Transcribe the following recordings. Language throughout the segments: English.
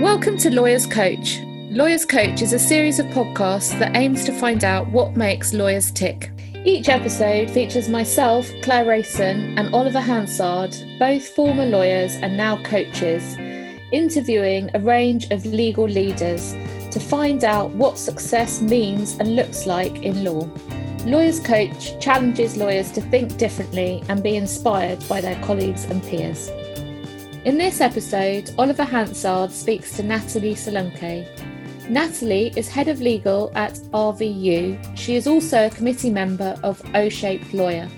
Welcome to Lawyers Coach. Lawyers Coach is a series of podcasts that aims to find out what makes lawyers tick. Each episode features myself, Claire Rayson, and Oliver Hansard, both former lawyers and now coaches, interviewing a range of legal leaders to find out what success means and looks like in law. Lawyers Coach challenges lawyers to think differently and be inspired by their colleagues and peers. In this episode, Oliver Hansard speaks to Natalie Salunke. Natalie is Head of Legal at RVU. She is also a committee member of O-Shaped Lawyer.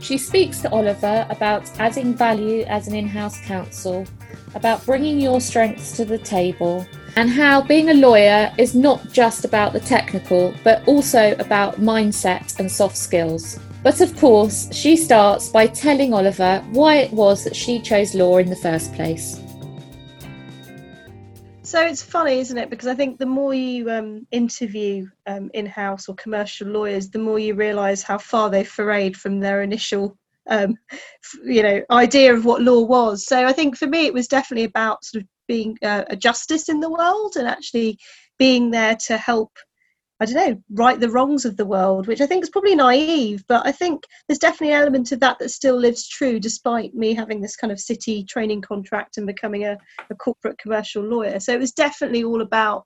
She speaks to Oliver about adding value as an in-house counsel, about bringing your strengths to the table, and how being a lawyer is not just about the technical, but also about mindset and soft skills. But of course, she starts by telling Oliver why it was that she chose law in the first place. So it's funny, isn't it? Because I think the more you interview in-house or commercial lawyers, the more you realise how far they've forayed from their initial, idea of what law was. So I think for me, it was definitely about sort of being a justice in the world and actually being there to help, right the wrongs of the world, which I think is probably naive, but I think there's definitely an element of that that still lives true, despite me having this kind of city training contract and becoming a corporate commercial lawyer. So it was definitely all about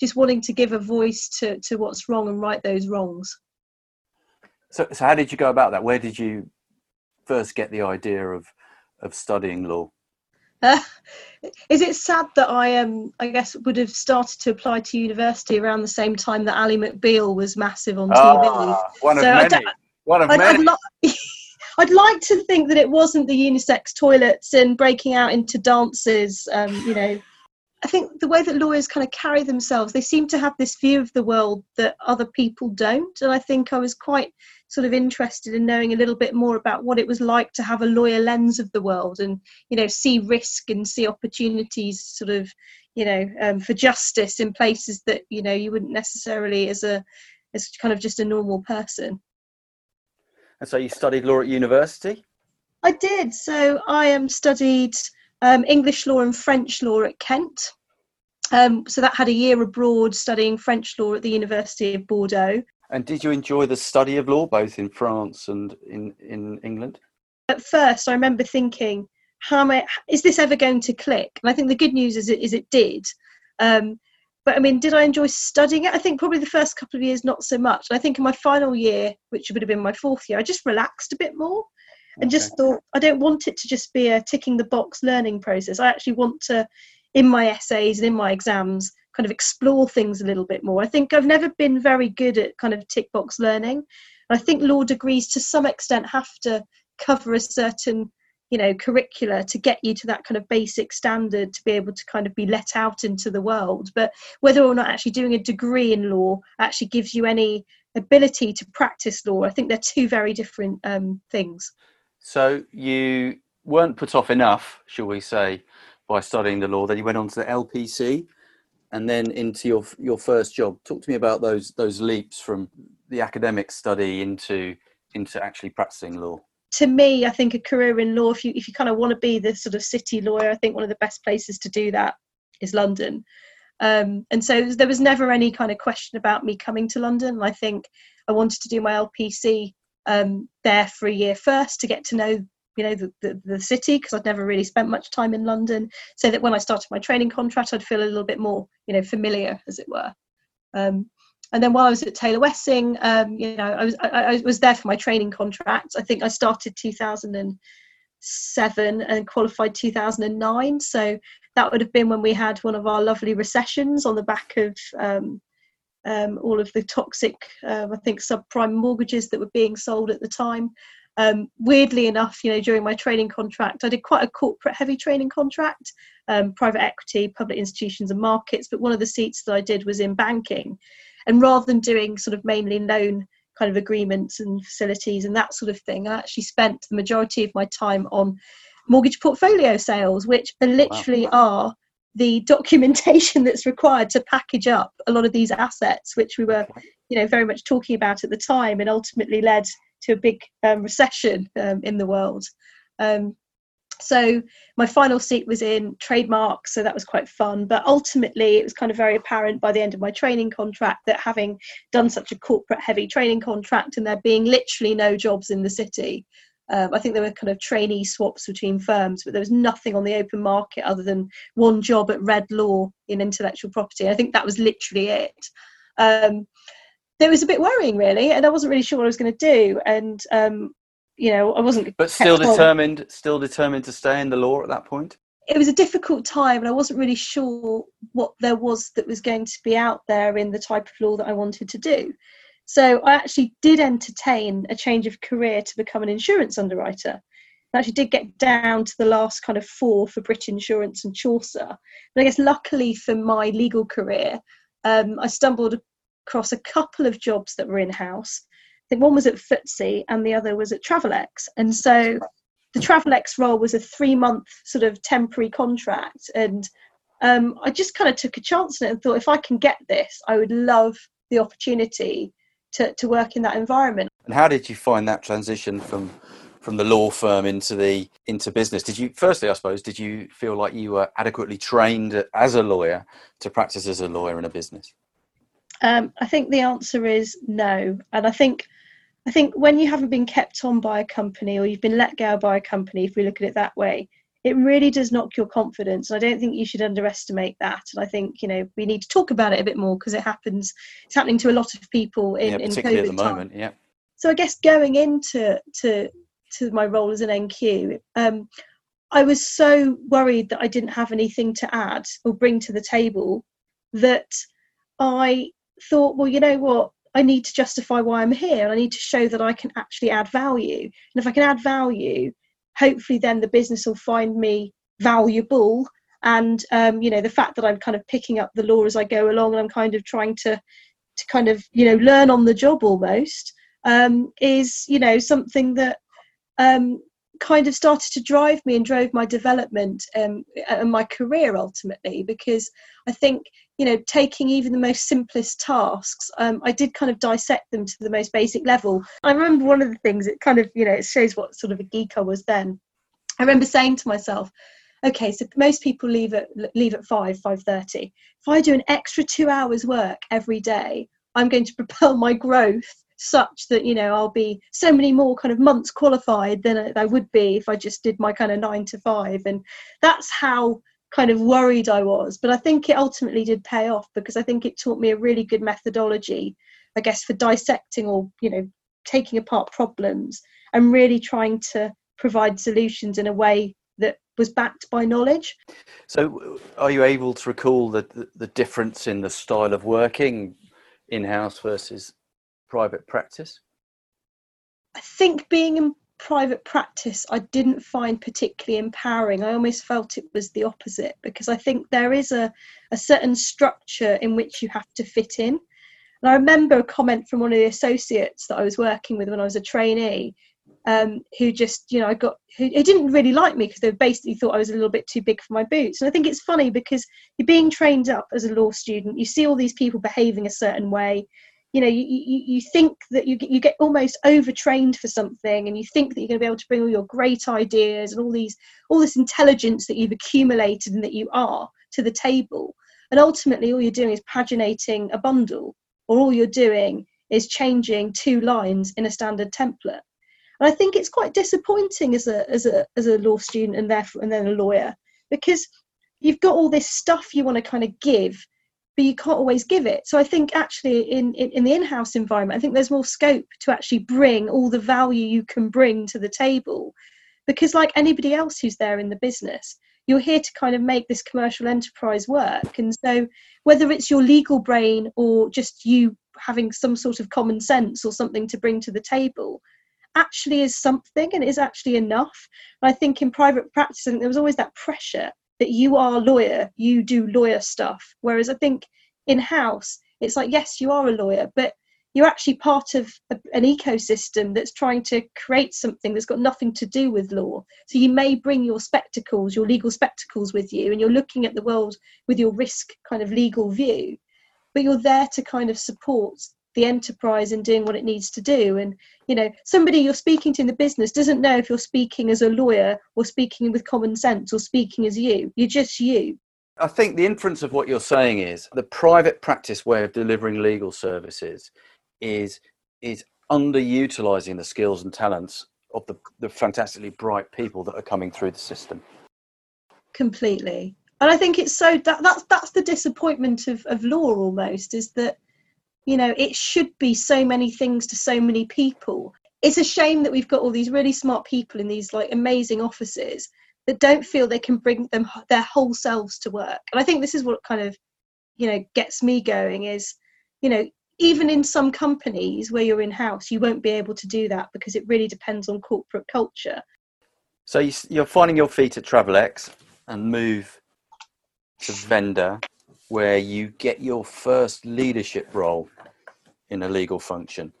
just wanting to give a voice to what's wrong and right those wrongs. So how did you go about that? Where did you first get the idea of studying law? Is it sad that I would have started to apply to university around the same time that Ali McBeal was massive on TV? One of many. I'd like to think that it wasn't the unisex toilets and breaking out into dances. I think the way that lawyers kind of carry themselves, they seem to have this view of the world that other people don't. And I think I was quite sort of interested in knowing a little bit more about what it was like to have a lawyer lens of the world and, see risk and see opportunities sort of, for justice in places that, you wouldn't necessarily as kind of just a normal person. And so you studied law at university? I did. So I studied English law and French law at Kent. So that had a year abroad studying French law at the University of Bordeaux. And did you enjoy the study of law, both in France and in England? At first, I remember thinking, is this ever going to click? And I think the good news is it did. But did I enjoy studying it? I think probably the first couple of years, not so much. And I think in my final year, which would have been my fourth year, I just relaxed a bit more. And just thought, I don't want it to just be a ticking the box learning process. I actually want to, in my essays and in my exams, kind of explore things a little bit more. I think I've never been very good at kind of tick box learning. And I think law degrees to some extent have to cover a certain, curricula to get you to that kind of basic standard to be able to kind of be let out into the world. But whether or not actually doing a degree in law actually gives you any ability to practice law, I think they're two very different things. So you weren't put off enough, shall we say, by studying the law. Then you went on to the LPC and then into your first job. Talk to me about those leaps from the academic study into actually practicing law. To me, I think a career in law, if you kind of want to be the sort of city lawyer, I think one of the best places to do that is London. And so there was never any kind of question about me coming to London. And I think I wanted to do my LPC there for a year first to get to know the city, because I'd never really spent much time in London, so that when I started my training contract I'd feel a little bit more familiar, as it were. And then while I was at Taylor Wessing, I was there for my training contract. I think I started 2007 and qualified 2009, so that would have been when we had one of our lovely recessions on the back of all of the toxic, subprime mortgages that were being sold at the time. Weirdly enough, during my training contract, I did quite a corporate heavy training contract, private equity, public institutions and markets. But one of the seats that I did was in banking. And rather than doing sort of mainly loan kind of agreements and facilities and that sort of thing, I actually spent the majority of my time on mortgage portfolio sales, which literally are the documentation that's required to package up a lot of these assets, which we were, very much talking about at the time, and ultimately led to a big recession in the world. So my final seat was in trademark, so that was quite fun. But ultimately, it was kind of very apparent by the end of my training contract that having done such a corporate heavy training contract and there being literally no jobs in the city, I think there were kind of trainee swaps between firms, but there was nothing on the open market other than one job at Red Law in intellectual property. I think that was literally it. It was a bit worrying, really, and I wasn't really sure what I was going to do. And you know, I wasn't. But still determined to stay in the law at that point. It was a difficult time, and I wasn't really sure what there was that was going to be out there in the type of law that I wanted to do. So I actually did entertain a change of career to become an insurance underwriter. I actually did get down to the last kind of four for British Insurance and Chaucer. But I guess luckily for my legal career, I stumbled across a couple of jobs that were in-house. I think one was at FTSE and the other was at Travelex. And so the Travelex role was a 3-month sort of temporary contract. And I just kind of took a chance on it and thought, if I can get this, I would love the opportunity to work in that environment. And how did you find that transition from the law firm into business? Did you, firstly, I suppose, did you feel like you were adequately trained as a lawyer to practice as a lawyer in a business? I think the answer is no. And I think when you haven't been kept on by a company, or you've been let go by a company, if we look at it that way, it really does knock your confidence. And I don't think you should underestimate that. And I think, you know, we need to talk about it a bit more because it happens. It's happening to a lot of people in particularly COVID at the moment. Time. Yeah. So I guess going into to my role as an NQ, I was so worried that I didn't have anything to add or bring to the table that I thought, well, you know what? I need to justify why I'm here, and I need to show that I can actually add value. And if I can add value, hopefully then the business will find me valuable. And, you know, the fact that I'm kind of picking up the law as I go along, and I'm kind of trying to kind of, you know, learn on the job almost, is, you know, something that kind of started to drive me and drove my development and my career ultimately, because I think, you know, taking even the most simplest tasks, I did kind of dissect them to the most basic level. I remember one of the things, it kind of, you know, it shows what sort of a geek I was then. I remember saying to myself, okay, so most people leave at 5:30. If I do an extra 2 hours work every day, I'm going to propel my growth such that, you know, I'll be so many more kind of months qualified than I would be if I just did my kind of 9 to 5. And that's how kind of worried I was, but I think it ultimately did pay off, because I think it taught me a really good methodology, I guess, for dissecting or, you know, taking apart problems and really trying to provide solutions in a way that was backed by knowledge. So are you able to recall the difference in the style of working in-house versus private practice? I think being in private practice I didn't find particularly empowering. I almost felt it was the opposite, because I think there is a certain structure in which you have to fit in. And I remember a comment from one of the associates that I was working with when I was a trainee, who just, you know, who didn't really like me because they basically thought I was a little bit too big for my boots. And I think it's funny because you're being trained up as a law student, you see all these people behaving a certain way. You know, you think that you get almost overtrained for something, and you think that you're going to be able to bring all your great ideas and all this intelligence that you've accumulated and that you are to the table. And ultimately, all you're doing is paginating a bundle, or all you're doing is changing 2 lines in a standard template. And I think it's quite disappointing as a law student and then a lawyer, because you've got all this stuff you want to kind of give, but you can't always give it. So I think actually in the in-house environment, I think there's more scope to actually bring all the value you can bring to the table, because like anybody else who's there in the business, you're here to kind of make this commercial enterprise work. And so whether it's your legal brain or just you having some sort of common sense or something to bring to the table actually is something, and it is actually enough. And I think in private practice, I think there was always that pressure that you are a lawyer, you do lawyer stuff. Whereas I think in-house, it's like, yes, you are a lawyer, but you're actually part of an ecosystem that's trying to create something that's got nothing to do with law. So you may bring your spectacles, your legal spectacles with you, and you're looking at the world with your risk kind of legal view, but you're there to kind of support the enterprise and doing what it needs to do. And, you know, somebody you're speaking to in the business doesn't know if you're speaking as a lawyer or speaking with common sense or speaking as you. You're just you. I think the inference of what you're saying is the private practice way of delivering legal services is underutilizing the skills and talents of the fantastically bright people that are coming through the system. Completely. And I think it's so that's the disappointment of law almost, is that, you know, it should be so many things to so many people. It's a shame that we've got all these really smart people in these like amazing offices that don't feel they can bring them their whole selves to work. And I think this is what kind of, you know, gets me going is, you know, even in some companies where you're in-house, you won't be able to do that because it really depends on corporate culture. So you're finding your feet at Travelex and move to Vendor, where you get your first leadership role in a legal function.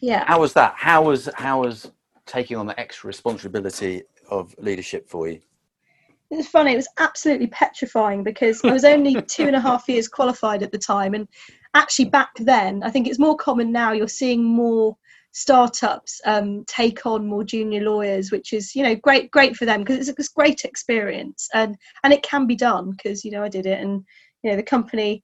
Yeah. How was that? How was taking on the extra responsibility of leadership for you? It was funny. It was absolutely petrifying because I was only 2.5 years qualified at the time. And actually back then, I think it's more common now, you're seeing more startups take on more junior lawyers, which is, you know, great for them because it's a great experience. And it can be done because, you know, I did it and, you know, the company,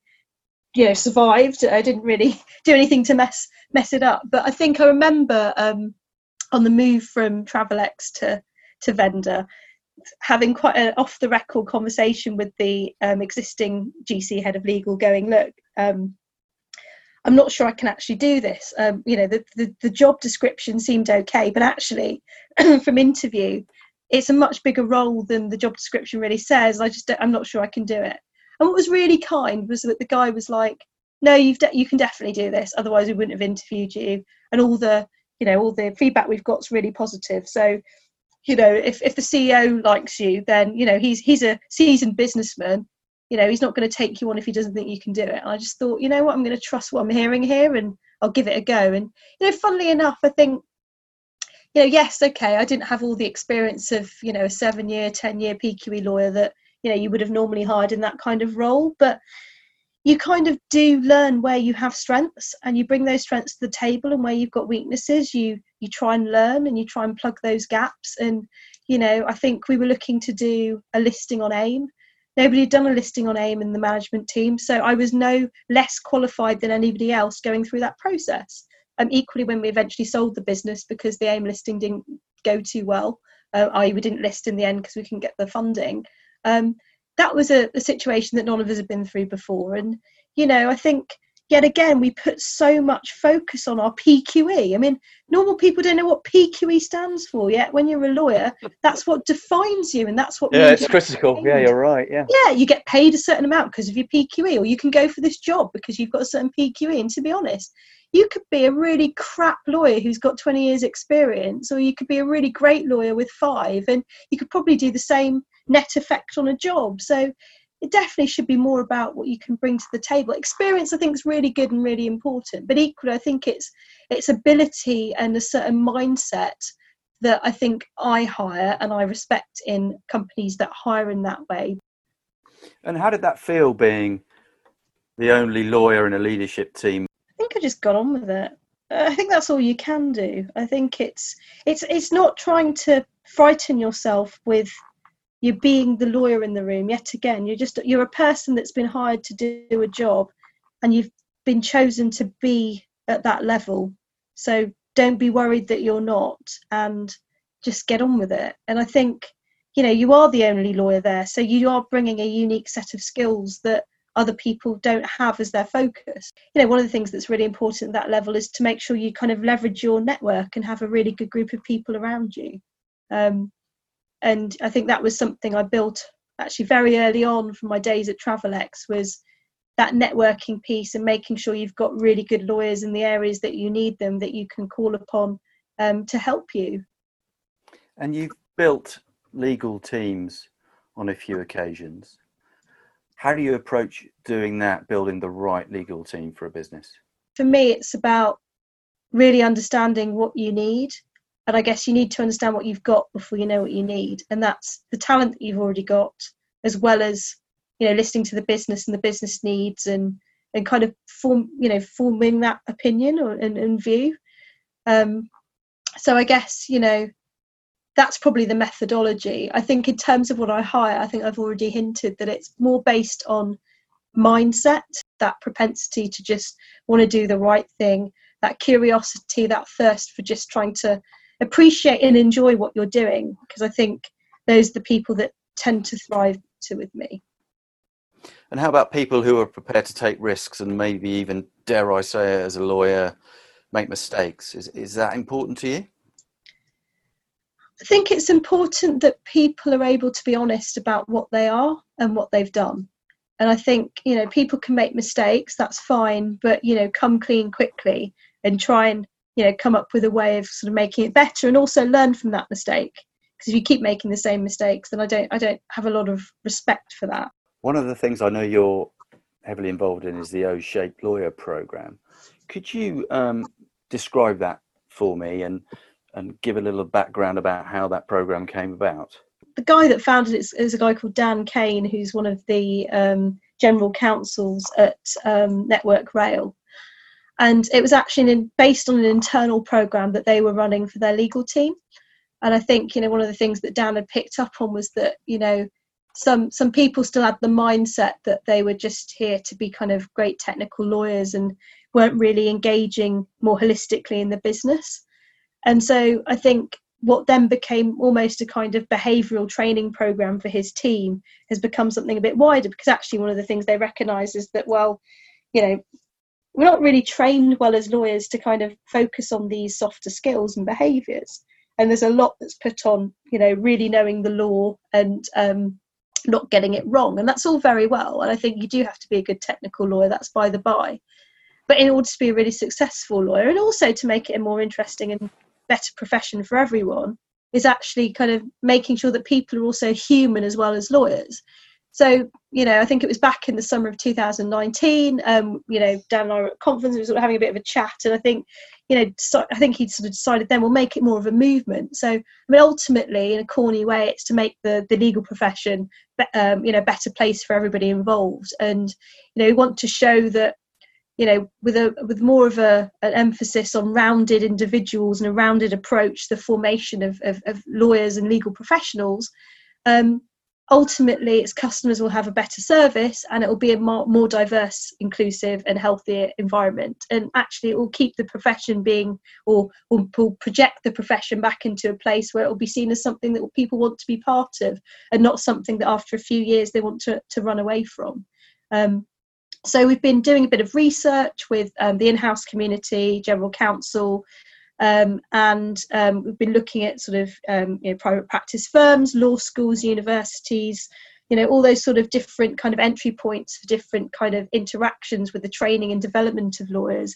you know, survived. I didn't really do anything to mess it up. But I think I remember on the move from Travelex to Vendor, having quite an off-the-record conversation with the existing GC head of legal going, look, I'm not sure I can actually do this. You know, the job description seemed okay, but actually from interview, it's a much bigger role than the job description really says. I'm not sure I can do it. And what was really kind was that the guy was like, no, you can definitely do this. Otherwise we wouldn't have interviewed you. And all the feedback we've got is really positive. So, you know, if the CEO likes you, then, you know, he's a seasoned businessman. You know, he's not going to take you on if he doesn't think you can do it. And I just thought, you know what, I'm going to trust what I'm hearing here and I'll give it a go. And, you know, funnily enough, I think, you know, yes, okay, I didn't have all the experience of, you know, a 7-year, 10-year PQE lawyer that, you know, you would have normally hired in that kind of role. But you kind of do learn where you have strengths and you bring those strengths to the table, and where you've got weaknesses, you try and learn and you try and plug those gaps. And, you know, I think we were looking to do a listing on AIM. Nobody had done a listing on AIM in the management team, so I was no less qualified than anybody else going through that process. Equally, when we eventually sold the business because the AIM listing didn't go too well, i.e. we didn't list in the end because we couldn't get the funding, that was a situation that none of us had been through before. And, you know, I think, yet again, we put so much focus on our PQE. I mean, normal people don't know what PQE stands for yet. When you're a lawyer, that's what defines you, and that's what... Yeah, it's critical. Paid. Yeah, you're right, yeah. Yeah, you get paid a certain amount because of your PQE, or you can go for this job because you've got a certain PQE. And to be honest, you could be a really crap lawyer who's got 20 years experience, or you could be a really great lawyer with 5, and you could probably do the same net effect on a job. So it definitely should be more about what you can bring to the table. Experience, I think, is really good and really important, but equally, I think it's ability and a certain mindset that I think I hire and I respect in companies that hire in that way. And how did that feel, being the only lawyer in a leadership team? I think I just got on with it. I think that's all you can do. I think it's not trying to frighten yourself with you're being the lawyer in the room. Yet again, you're a person that's been hired to do a job, and you've been chosen to be at that level. So don't be worried that you're not, and just get on with it. And I think, you know, you are the only lawyer there, so you are bringing a unique set of skills that other people don't have as their focus. You know, one of the things that's really important at that level is to make sure you kind of leverage your network and have a really good group of people around you. And I think that was something I built actually very early on from my days at Travelex, was that networking piece and making sure you've got really good lawyers in the areas that you need them, that you can call upon to help you. And you've built legal teams on a few occasions. How do you approach doing that, building the right legal team for a business? For me, it's about really understanding what you need. And I guess you need to understand what you've got before you know what you need. And that's the talent that you've already got, as well as, you know, listening to the business and the business needs, and, and kind of forming that opinion and view. So I guess, that's probably the methodology. I think in terms of what I hire, I think I've already hinted that it's more based on mindset, that propensity to just want to do the right thing, that curiosity, that thirst for just trying to appreciate and enjoy what you're doing, because I think those are the people that tend to thrive with me. And how about people who are prepared to take risks and maybe even, dare I say it, as a lawyer, make mistakes? Is that important to you? I think it's important that people are able to be honest about what they are and what they've done. And I think, people can make mistakes, that's fine, but, come clean quickly and try and, come up with a way of sort of making it better, and also learn from that mistake. Because if you keep making the same mistakes, then I don't have a lot of respect for that. One of the things I know you're heavily involved in is the O-Shaped Lawyer program. Could you describe that for me and give a little background about how that program came about? The guy that founded it is a guy called Dan Kane, who's one of the general counsels at Network Rail. And it was actually based on an internal program that they were running for their legal team. And I think, one of the things that Dan had picked up on was that, some people still had the mindset that they were just here to be kind of great technical lawyers and weren't really engaging more holistically in the business. And so I think what then became almost a kind of behavioural training programme for his team has become something a bit wider, because actually one of the things they recognise is that, we're not really trained well as lawyers to kind of focus on these softer skills and behaviours. And there's a lot that's put on, really knowing the law and not getting it wrong. And that's all very well. And I think you do have to be a good technical lawyer, that's by the by. But in order to be a really successful lawyer, and also to make it a more interesting and better profession for everyone, is actually kind of making sure that people are also human as well as lawyers. So I think it was back in the summer of 2019, Dan and I were at a conference, we were sort of having a bit of a chat, and I think he'd sort of decided then we'll make it more of a movement. So ultimately, in a corny way, it's to make the legal profession a better place for everybody involved. And we want to show that with more of an emphasis on rounded individuals and a rounded approach, the formation of lawyers and legal professionals, ultimately its customers will have a better service, and it will be a more diverse, inclusive and healthier environment. And actually it will keep the profession being, or will project the profession back into a place where it will be seen as something that people want to be part of, and not something that after a few years they want to run away from. So we've been doing a bit of research with the in-house community, general counsel, and we've been looking at sort of private practice firms, law schools, universities, all those sort of different kind of entry points for different kind of interactions with the training and development of lawyers.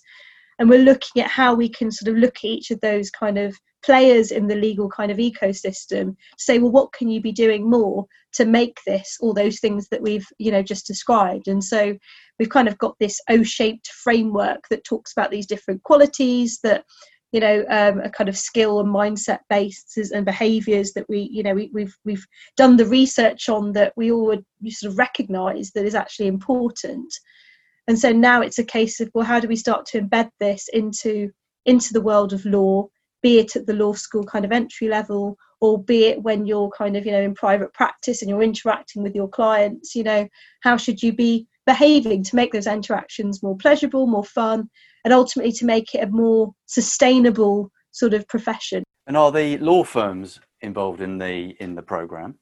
And we're looking at how we can sort of look at each of those kind of players in the legal kind of ecosystem, say, well, what can you be doing more to make this all those things that we've just described? And so we've kind of got this O-shaped framework that talks about these different qualities that are kind of skill and mindset bases and behaviours that we've done the research on, that we all would sort of recognise that is actually important. And so now it's a case of, well, how do we start to embed this into the world of law, be it at the law school kind of entry level, or be it when you're kind of, in private practice and you're interacting with your clients, how should you be behaving to make those interactions more pleasurable, more fun, and ultimately to make it a more sustainable sort of profession. And are the law firms involved in the programme?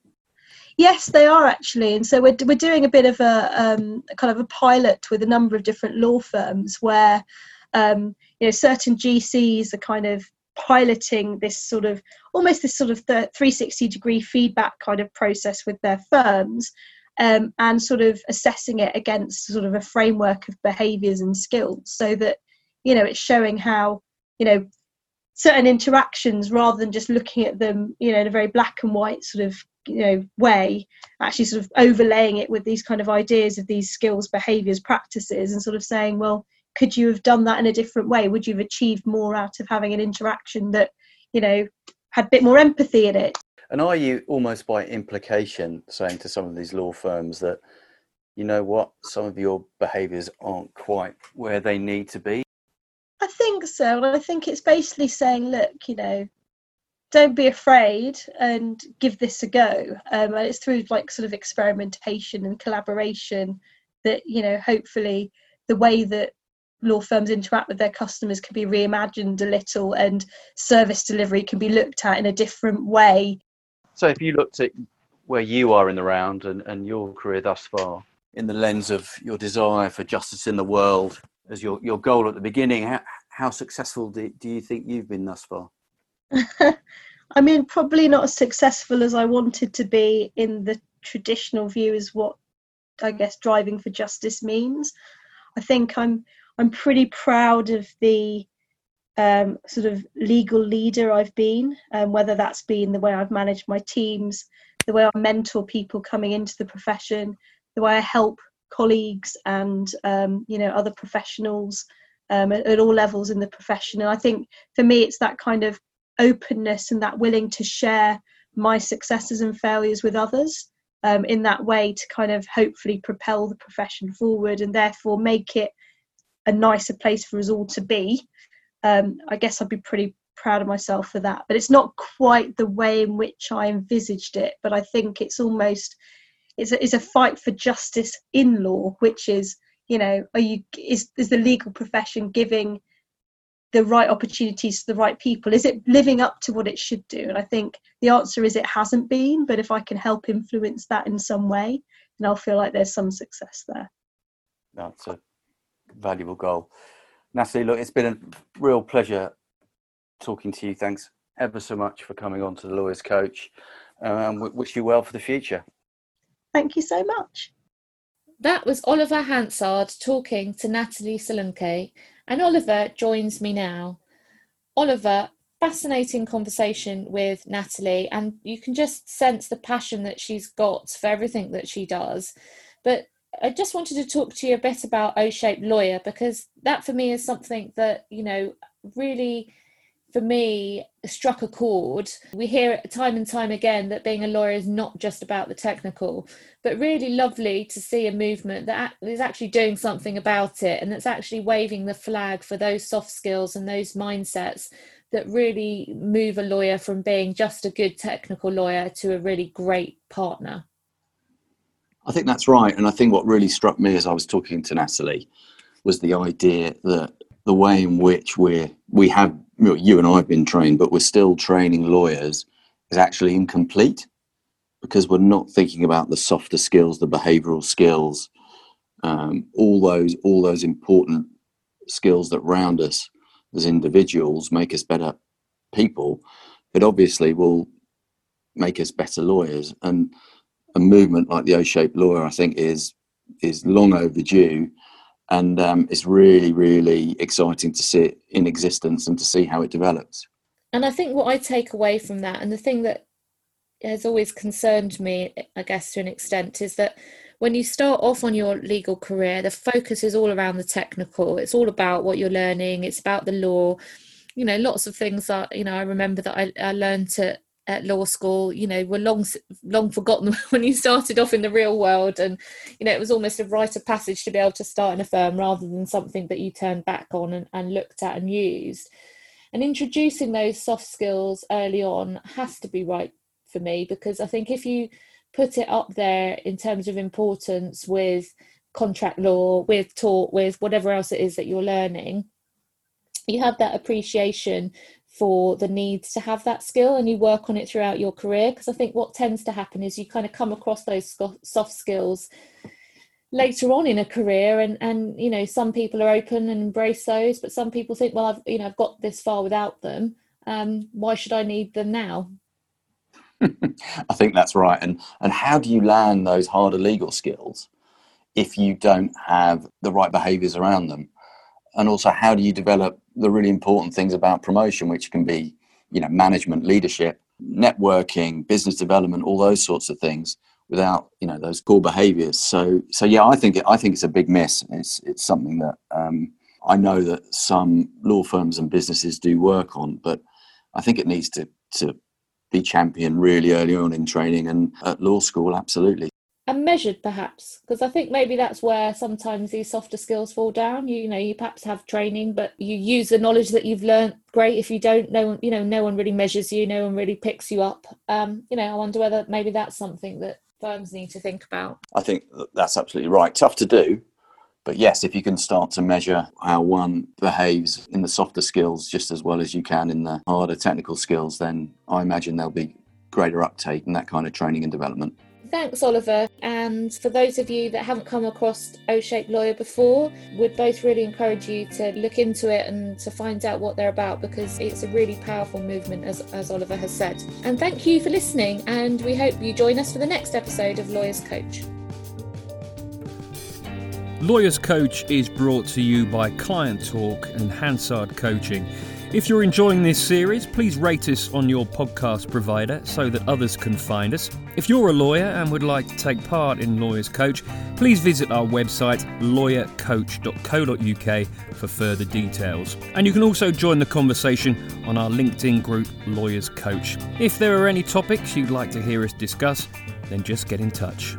Yes, they are actually. And so we're doing a bit of a kind of a pilot with a number of different law firms where, certain GCs are kind of piloting this sort of, almost this sort of 360-degree feedback kind of process with their firms, and sort of assessing it against sort of a framework of behaviours and skills, so that, it's showing how, certain interactions, rather than just looking at them, in a very black and white sort of way, actually sort of overlaying it with these kind of ideas of these skills, behaviours, practices, and sort of saying, well, could you have done that in a different way? Would you have achieved more out of having an interaction that, had a bit more empathy in it? And are you almost by implication saying to some of these law firms that you know what, some of your behaviours aren't quite where they need to be? I think so. I think it's basically saying, look, you know, don't be afraid and give this a go. And it's through like sort of experimentation and collaboration that, you know, hopefully the way that law firms interact with their customers can be reimagined a little and service delivery can be looked at in a different way. So if you looked at where you are in the round and your career thus far, in the lens of your desire for justice in the world as your goal at the beginning, how successful do you think you've been thus far? I mean, probably not as successful as I wanted to be in the traditional view is what, I guess, driving for justice means. I think I'm pretty proud of the sort of legal leader I've been, whether that's been the way I've managed my teams, the way I mentor people coming into the profession, the way I help colleagues and, you know, other professionals at all levels in the profession. And I think for me, it's that kind of openness and that willing to share my successes and failures with others in that way to kind of hopefully propel the profession forward and therefore make it a nicer place for us all to be. I guess I'd be pretty proud of myself for that, but it's not quite the way in which I envisaged it. But I think it's almost, it's a fight for justice in law, which is, you know, is the legal profession giving the right opportunities to the right people? Is it living up to what it should do? And I think the answer is it hasn't been, but if I can help influence that in some way, then I'll feel like there's some success there. That's a valuable goal. Natalie, look, it's been a real pleasure talking to you. Thanks ever so much for coming on to the Lawyer's Coach, and we wish you well for the future. Thank you so much. That was Oliver Hansard talking to Natalie Salunke, and Oliver joins me now. Oliver, fascinating conversation with Natalie, and you can just sense the passion that she's got for everything that she does. But I just wanted to talk to you a bit about O-Shaped Lawyer, because that for me is something that, you know, really for me struck a chord. We hear time and time again that being a lawyer is not just about the technical, but really lovely to see a movement that is actually doing something about it and that's actually waving the flag for those soft skills and those mindsets that really move a lawyer from being just a good technical lawyer to a really great partner. I think that's right. And I think what really struck me as I was talking to Natalie was the idea that the way in which you and I have been trained, but we're still training lawyers is actually incomplete, because we're not thinking about the softer skills, the behavioural skills, all those important skills that round us as individuals, make us better people, that obviously will make us better lawyers. And a movement like the O-Shaped Lawyer, I think, is long overdue, and it's really, really exciting to see it in existence and to see how it develops. And I think what I take away from that, and the thing that has always concerned me, I guess, to an extent, is that when you start off on your legal career, the focus is all around the technical. It's all about what you're learning. It's about the law. You know, lots of things that, you know, I remember that I learned at law school, you know, were long forgotten when you started off in the real world. And, you know, it was almost a rite of passage to be able to start in a firm rather than something that you turned back on and looked at and used. And introducing those soft skills early on has to be right for me, because I think if you put it up there in terms of importance with contract law, with tort, with whatever else it is that you're learning, you have that appreciation for the need to have that skill, and you work on it throughout your career. Because I think what tends to happen is you kind of come across those soft skills later on in a career, and you know, some people are open and embrace those, but some people think, well, I've got this far without them, why should I need them now? I think that's right. And how do you learn those harder legal skills if you don't have the right behaviours around them? And also, how do you develop the really important things about promotion, which can be, you know, management, leadership, networking, business development, all those sorts of things, without, you know, those core behaviours? So yeah, I think it's a big miss. It's something that I know that some law firms and businesses do work on, but I think it needs to be championed really early on in training and at law school. Absolutely. and measured, perhaps, because I think maybe that's where sometimes these softer skills fall down. You perhaps have training, but you use the knowledge that you've learned. Great. If you don't, no one really measures you. No one really picks you up. I wonder whether maybe that's something that firms need to think about. I think that's absolutely right. Tough to do. But yes, if you can start to measure how one behaves in the softer skills just as well as you can in the harder technical skills, then I imagine there'll be greater uptake in that kind of training and development. Thanks, Oliver. And for those of you that haven't come across O-Shaped Lawyer before, we'd both really encourage you to look into it and to find out what they're about, because it's a really powerful movement, as Oliver has said. And thank you for listening, and we hope you join us for the next episode of Lawyers Coach. Lawyers Coach is brought to you by Client Talk and Hansard Coaching. If you're enjoying this series, please rate us on your podcast provider so that others can find us. If you're a lawyer and would like to take part in Lawyers Coach, please visit our website lawyercoach.co.uk for further details. And you can also join the conversation on our LinkedIn group, Lawyers Coach. If there are any topics you'd like to hear us discuss, then just get in touch.